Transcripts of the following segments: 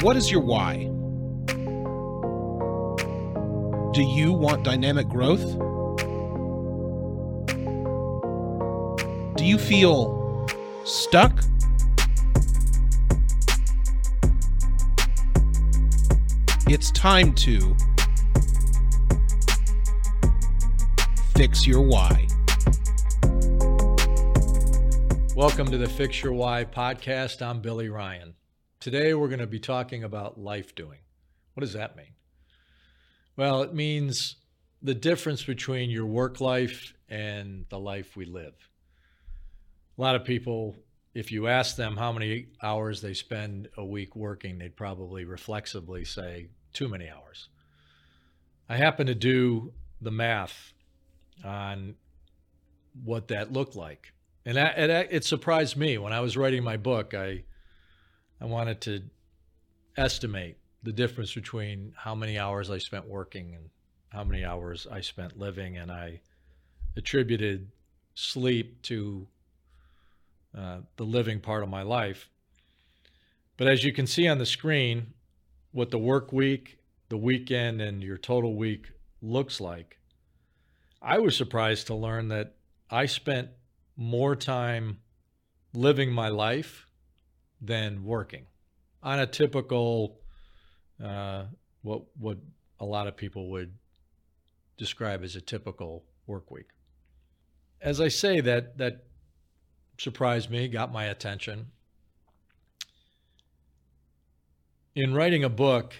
What is your why? Do you want dynamic growth? Do you feel stuck? It's time to fix your why. Welcome to the Fix Your Why podcast. I'm Billy Ryan. Today, we're going to be talking about life doing. What does that mean? Well, it means the difference between your work life and the life we live. A lot of people, if you ask them how many hours they spend a week working, they'd probably reflexively say, too many hours. I happen to do the math on what that looked like. And it surprised me. When I was writing my book, I wanted to estimate the difference between how many hours I spent working and how many hours I spent living. And I attributed sleep to the living part of my life. But as you can see on the screen, what the work week, the weekend, and your total week looks like, I was surprised to learn that I spent more time living my life than working on a typical what a lot of people would describe as a typical work week. As I say that, that surprised me, got my attention. In writing a book,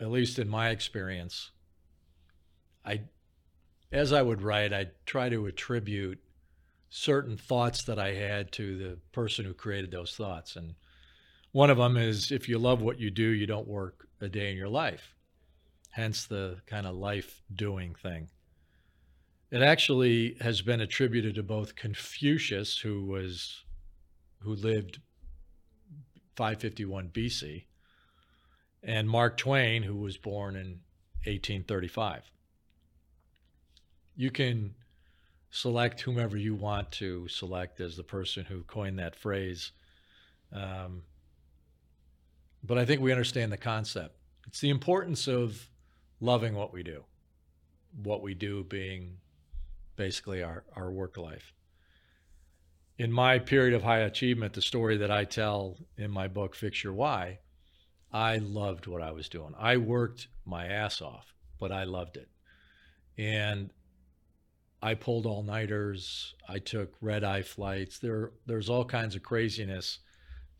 at least in my experience, as I would write, I'd try to attribute certain thoughts that I had to the person who created those thoughts. And one of them is, if you love what you do, you don't work a day in your life. Hence the kind of life doing thing. It actually has been attributed to both Confucius, who lived 551 BC, and Mark Twain, who was born in 1835. You can select whomever you want to select as the person who coined that phrase. But I think we understand the concept. It's the importance of loving what we do being basically our work life. In my period of high achievement, the story that I tell in my book, Fix Your Why, I loved what I was doing. I worked my ass off, but I loved it. And I pulled all-nighters, I took red-eye flights. There's all kinds of craziness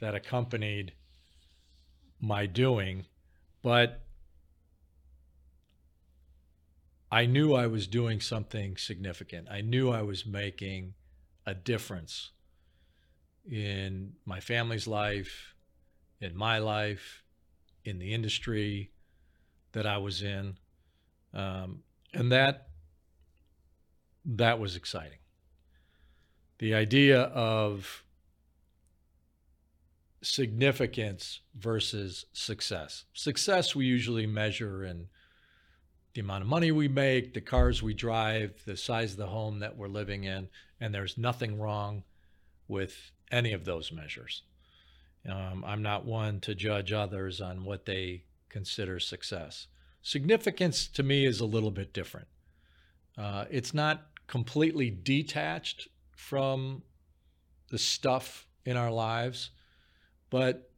that accompanied my doing, but I knew I was doing something significant. I knew I was making a difference in my family's life, in my life, in the industry that I was in, and that was exciting. The idea of significance versus success. Success we usually measure in the amount of money we make, the cars we drive, the size of the home that we're living in, and there's nothing wrong with any of those measures. I'm not one to judge others on what they consider success. Significance to me is a little bit different. It's not completely detached from the stuff in our lives, but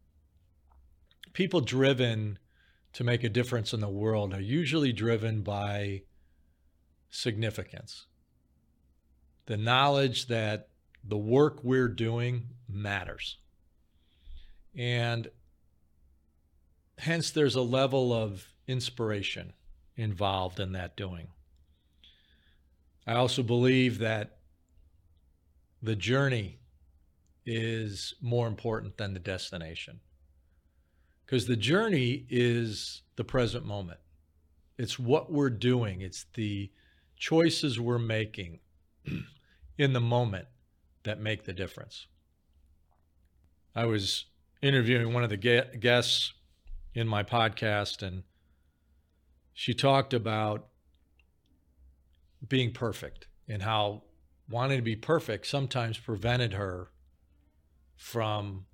people driven to make a difference in the world are usually driven by significance. The knowledge that the work we're doing matters. And hence there's a level of inspiration involved in that doing. I also believe that the journey is more important than the destination, because the journey is the present moment. It's what we're doing. It's the choices we're making in the moment that make the difference. I was interviewing one of the guests in my podcast, and she talked about being perfect and how wanting to be perfect sometimes prevented her from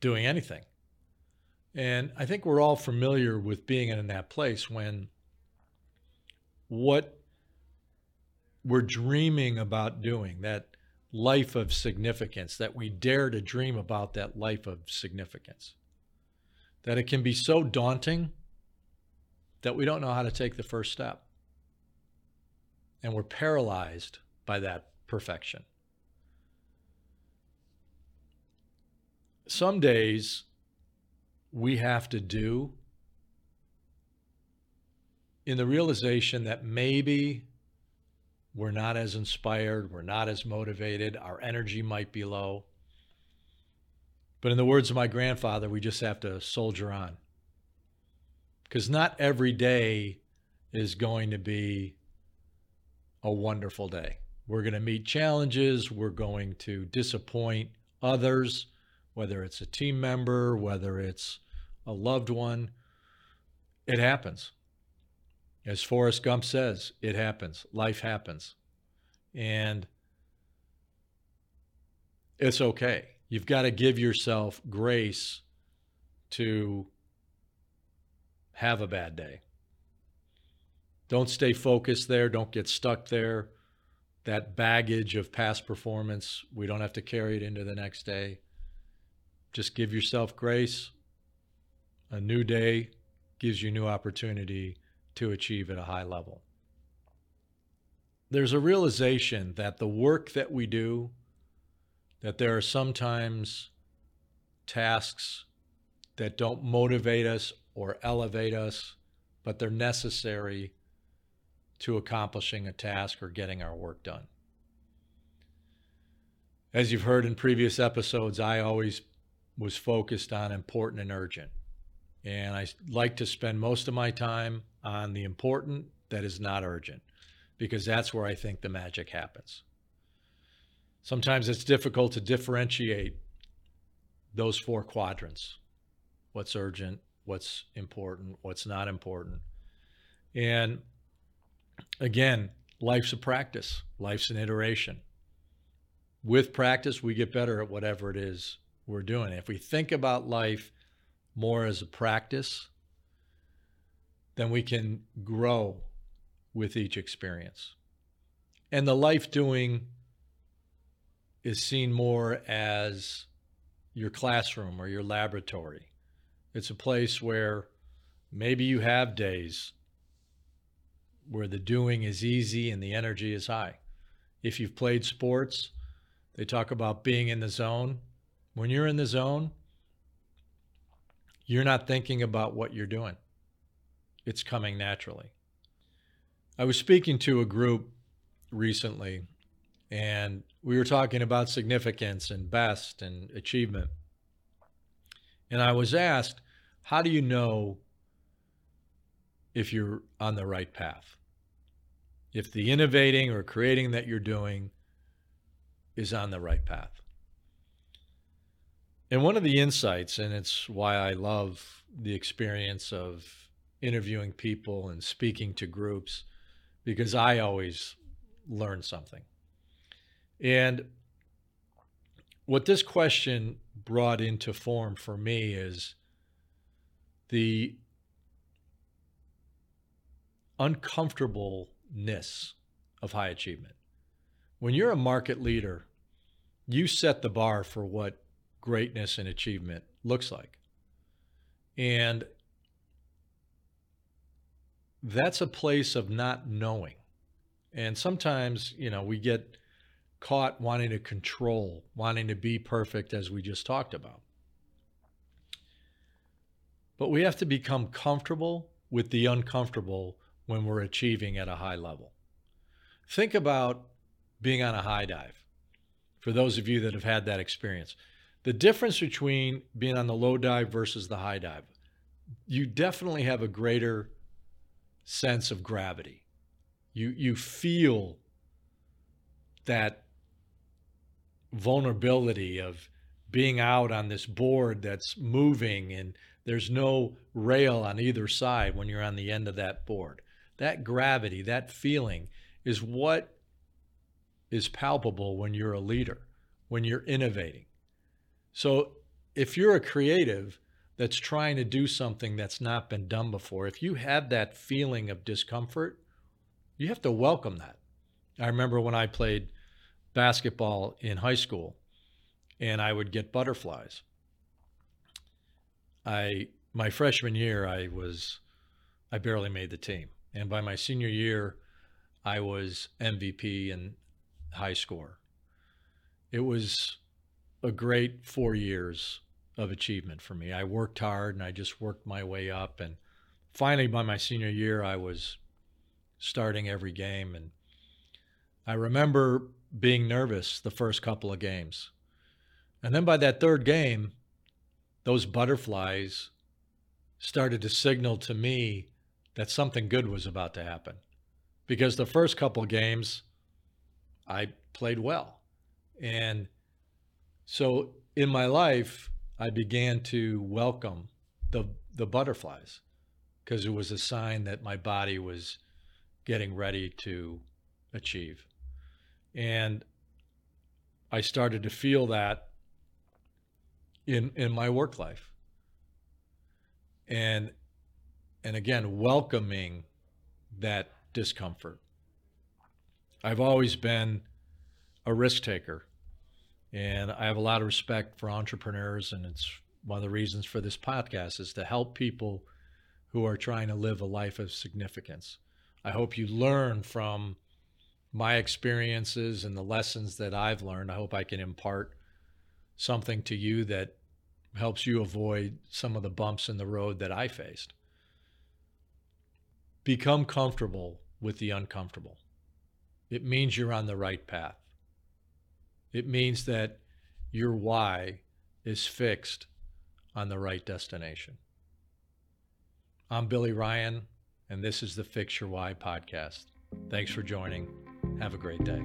doing anything. And I think we're all familiar with being in that place when what we're dreaming about doing, that life of significance, that we dare to dream about that life of significance, that it can be so daunting that we don't know how to take the first step. And we're paralyzed by that perfection. Some days we have to do in the realization that maybe we're not as inspired, we're not as motivated, our energy might be low. But in the words of my grandfather, we just have to soldier on. Because not every day is going to be a wonderful day. We're going to meet challenges. We're going to disappoint others, whether it's a team member, whether it's a loved one. It happens. As Forrest Gump says, it happens. Life happens. And it's okay. You've got to give yourself grace to have a bad day. Don't stay focused there. Don't get stuck there. That baggage of past performance, we don't have to carry it into the next day. Just give yourself grace. A new day gives you new opportunity to achieve at a high level. There's a realization that the work that we do, that there are sometimes tasks that don't motivate us or elevate us, but they're necessary to accomplishing a task or getting our work done. As you've heard in previous episodes, I always was focused on important and urgent. And I like to spend most of my time on the important that is not urgent, because that's where I think the magic happens. Sometimes it's difficult to differentiate those four quadrants: what's urgent, what's important, what's not important. And again, life's a practice. Life's an iteration. With practice, we get better at whatever it is we're doing. If we think about life more as a practice, then we can grow with each experience. And the life doing is seen more as your classroom or your laboratory. It's a place where maybe you have days where the doing is easy and the energy is high. If you've played sports, they talk about being in the zone. When you're in the zone, you're not thinking about what you're doing. It's coming naturally. I was speaking to a group recently, and we were talking about significance and best and achievement. And I was asked, how do you know if you're on the right path, if the innovating or creating that you're doing is on the right path? And one of the insights, and it's why I love the experience of interviewing people and speaking to groups, because I always learn something. And what this question brought into form for me is the uncomfortableness of high achievement. When you're a market leader, you set the bar for what greatness and achievement looks like. And that's a place of not knowing. And sometimes, we get caught wanting to control, wanting to be perfect, as we just talked about. But we have to become comfortable with the uncomfortable when we're achieving at a high level. Think about being on a high dive. For those of you that have had that experience, the difference between being on the low dive versus the high dive, you definitely have a greater sense of gravity. You feel that vulnerability of being out on this board that's moving, and there's no rail on either side when you're on the end of that board. That gravity, that feeling is what is palpable when you're a leader, when you're innovating. So if you're a creative, that's trying to do something that's not been done before, if you have that feeling of discomfort, you have to welcome that. I remember when I played basketball in high school and I would get butterflies. My freshman year, I barely made the team. And by my senior year, I was MVP and high scorer. It was a great 4 years of achievement for me. I worked hard and I just worked my way up. And finally, by my senior year, I was starting every game. And I remember being nervous the first couple of games. And then by that third game, those butterflies started to signal to me that something good was about to happen. Because the first couple of games, I played well. And so in my life, I began to welcome the butterflies, because it was a sign that my body was getting ready to achieve. And I started to feel that in my work life. And again, welcoming that discomfort. I've always been a risk taker, and I have a lot of respect for entrepreneurs, and it's one of the reasons for this podcast is to help people who are trying to live a life of significance. I hope you learn from my experiences and the lessons that I've learned. I hope I can impart something to you that helps you avoid some of the bumps in the road that I faced. Become comfortable with the uncomfortable. It means you're on the right path. It means that your why is fixed on the right destination. I'm Billy Ryan, and this is the Fix Your Why podcast. Thanks for joining. Have a great day.